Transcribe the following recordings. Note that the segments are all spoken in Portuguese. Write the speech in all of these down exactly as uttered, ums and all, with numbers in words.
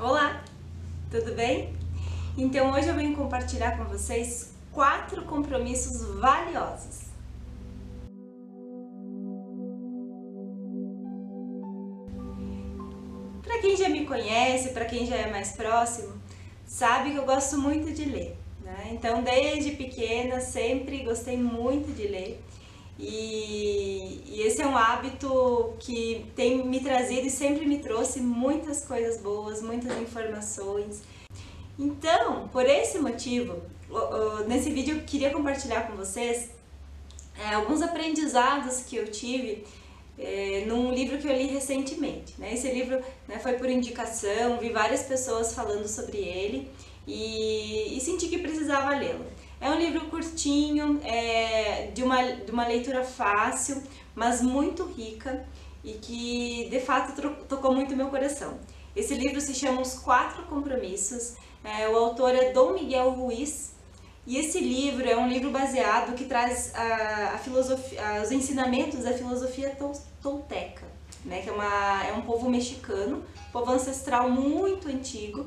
Olá, tudo bem? Então hoje eu venho compartilhar com vocês quatro compromissos valiosos. Para quem já me conhece, para quem já é mais próximo, sabe que eu gosto muito de ler, né? Então desde pequena sempre gostei muito de ler. E, e esse é um hábito que tem me trazido e sempre me trouxe muitas coisas boas, muitas informações. Então, por esse motivo, nesse vídeo eu queria compartilhar com vocês é, alguns aprendizados que eu tive é, num livro que eu li recentemente, né? Esse livro, né, foi por indicação, vi várias pessoas falando sobre ele e, e senti que precisava lê-lo. É um livro curtinho, é, de, uma, de uma leitura fácil, mas muito rica e que, de fato, tocou muito meu coração. Esse livro se chama Os Quatro Compromissos, é, o autor é Don Miguel Ruiz, e esse livro é um livro baseado que traz a, a filosofia, os ensinamentos da filosofia tol, tolteca, né, que é, uma, é um povo mexicano, povo ancestral muito antigo,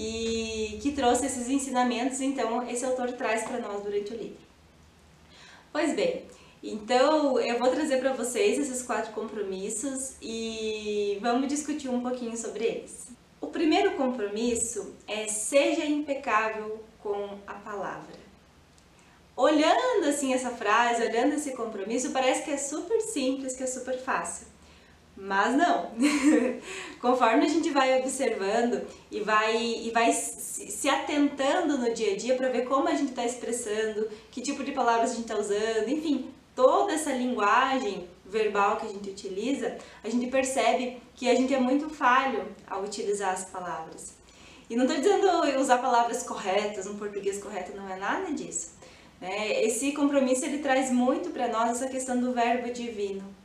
e que trouxe esses ensinamentos, então esse autor traz para nós durante o livro. Pois bem, então eu vou trazer para vocês esses quatro compromissos e vamos discutir um pouquinho sobre eles. O primeiro compromisso é: seja impecável com a palavra. Olhando assim essa frase, olhando esse compromisso, parece que é super simples, que é super fácil. Mas não, conforme a gente vai observando e vai, e vai se atentando no dia a dia para ver como a gente está expressando, que tipo de palavras a gente está usando, enfim, toda essa linguagem verbal que a gente utiliza, a gente percebe que a gente é muito falho ao utilizar as palavras. E não estou dizendo usar palavras corretas, um português correto, não é nada disso, né? Esse compromisso ele traz muito para nós essa questão do verbo divino,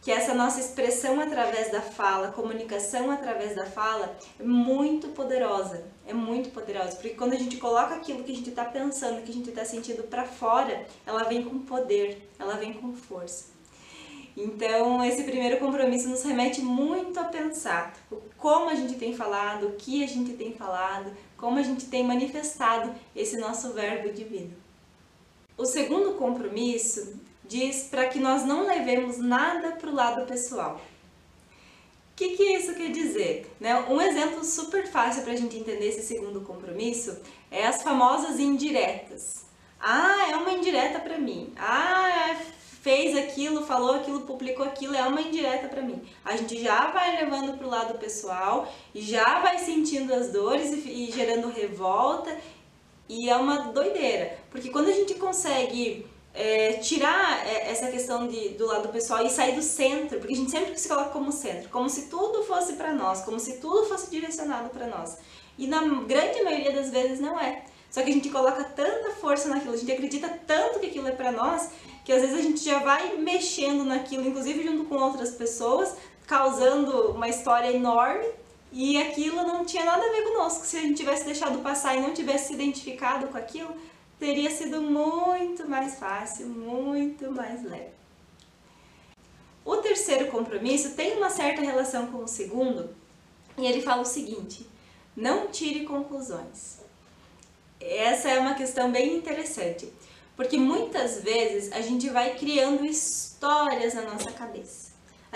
que essa nossa expressão através da fala, comunicação através da fala, é muito poderosa, é muito poderosa, porque quando a gente coloca aquilo que a gente está pensando, que a gente está sentindo para fora, ela vem com poder, ela vem com força. Então, esse primeiro compromisso nos remete muito a pensar como a gente tem falado, o que a gente tem falado, como a gente tem manifestado esse nosso verbo divino. O segundo compromisso diz para que nós não levemos nada para o lado pessoal. O que, que isso quer dizer? Né? Um exemplo super fácil para a gente entender esse segundo compromisso é as famosas indiretas. Ah, é uma indireta para mim. Ah, fez aquilo, falou aquilo, publicou aquilo, é uma indireta para mim. A gente já vai levando para o lado pessoal, já vai sentindo as dores e, e gerando revolta, e é uma doideira, porque quando a gente consegue É, tirar essa questão de, do lado pessoal e sair do centro, porque a gente sempre se coloca como centro, como se tudo fosse para nós, como se tudo fosse direcionado para nós. E na grande maioria das vezes não é. Só que a gente coloca tanta força naquilo, a gente acredita tanto que aquilo é para nós, que às vezes a gente já vai mexendo naquilo, inclusive junto com outras pessoas, causando uma história enorme, e aquilo não tinha nada a ver conosco. Se a gente tivesse deixado passar e não tivesse se identificado com aquilo, teria sido muito mais fácil, muito mais leve. O terceiro compromisso tem uma certa relação com o segundo, e ele fala o seguinte: não tire conclusões. Essa é uma questão bem interessante, porque muitas vezes a gente vai criando histórias na nossa cabeça.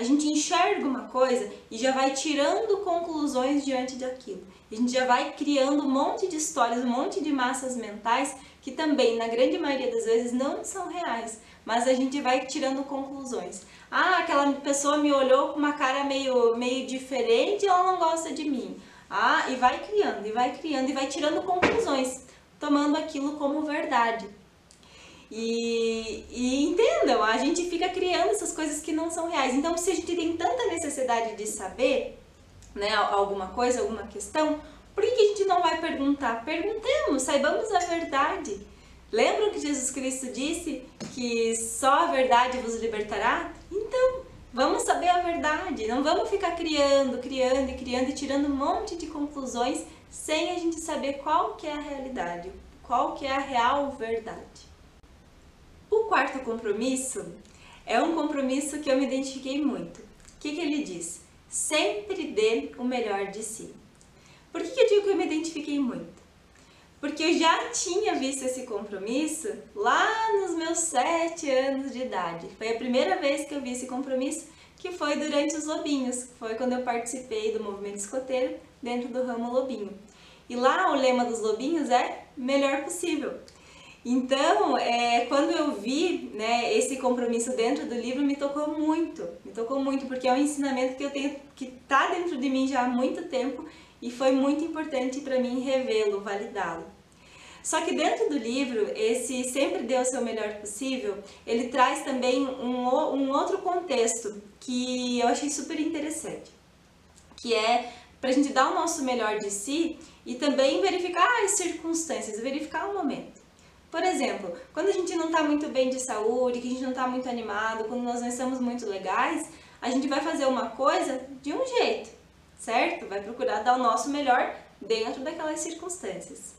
A gente enxerga uma coisa e já vai tirando conclusões diante daquilo. A gente já vai criando um monte de histórias, um monte de massas mentais que também, na grande maioria das vezes, não são reais. Mas a gente vai tirando conclusões. Ah, aquela pessoa me olhou com uma cara meio, meio diferente, ela não gosta de mim. Ah, e vai criando, e vai criando, e vai tirando conclusões, tomando aquilo como verdade. E, e entendam, a gente fica criando essas coisas que não são reais. Então, se a gente tem tanta necessidade de saber, né, alguma coisa, alguma questão, por que a gente não vai perguntar? Perguntemos, saibamos a verdade. Lembram que Jesus Cristo disse que só a verdade vos libertará? Então, vamos saber a verdade, não vamos ficar criando, criando e criando e tirando um monte de conclusões sem a gente saber qual que é a realidade, qual que é a real verdade. O quarto compromisso é um compromisso que eu me identifiquei muito. O que, que ele diz? Sempre dê o melhor de si. Por que eu digo que eu me identifiquei muito? Porque eu já tinha visto esse compromisso lá nos meus sete anos de idade. Foi a primeira vez que eu vi esse compromisso, que foi durante os Lobinhos, que foi quando eu participei do movimento escoteiro dentro do ramo Lobinho. E lá o lema dos Lobinhos é melhor possível. Então, é, quando eu vi, né, esse compromisso dentro do livro, me tocou muito, me tocou muito, porque é um ensinamento que eu tenho, que está dentro de mim já há muito tempo, e foi muito importante para mim revê-lo, validá-lo. Só que dentro do livro, esse sempre dê o seu melhor possível, ele traz também um, um outro contexto que eu achei super interessante, que é para a gente dar o nosso melhor de si e também verificar as circunstâncias, verificar o momento. Por exemplo, quando a gente não está muito bem de saúde, que a gente não está muito animado, quando nós não estamos muito legais, a gente vai fazer uma coisa de um jeito, certo? Vai procurar dar o nosso melhor dentro daquelas circunstâncias.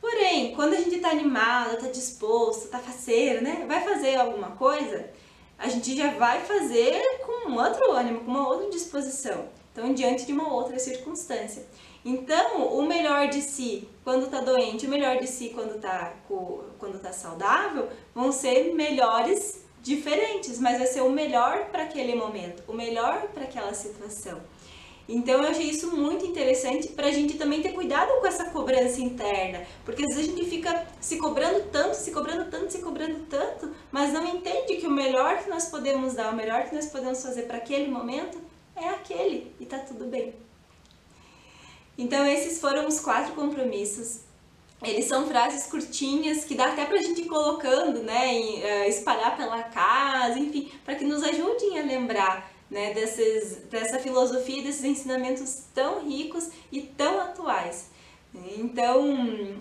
Porém, quando a gente está animado, está disposto, está faceiro, né? Vai fazer alguma coisa, a gente já vai fazer com outro ânimo, com uma outra disposição. Então, diante de uma outra circunstância. Então, o melhor de si quando está doente, o melhor de si quando está quando tá saudável, vão ser melhores diferentes, mas vai ser o melhor para aquele momento, o melhor para aquela situação. Então, eu achei isso muito interessante para a gente também ter cuidado com essa cobrança interna, porque às vezes a gente fica se cobrando tanto, se cobrando tanto, se cobrando tanto, mas não entende que o melhor que nós podemos dar, o melhor que nós podemos fazer para aquele momento, é aquele e tá tudo bem. Então esses foram os quatro compromissos. Eles são frases curtinhas que dá até pra gente ir colocando, né, em, uh, espalhar pela casa, enfim, para que nos ajudem a lembrar, né, desses, dessa filosofia, desses ensinamentos tão ricos e tão atuais. Então,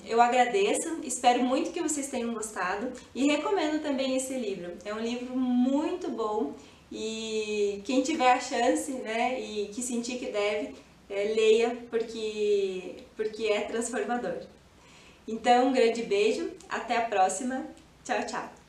eu agradeço, espero muito que vocês tenham gostado e recomendo também esse livro. É um livro muito bom e quem tiver a chance, né, e que sentir que deve, é, leia, porque, porque é transformador. Então, um grande beijo, até a próxima, tchau, tchau!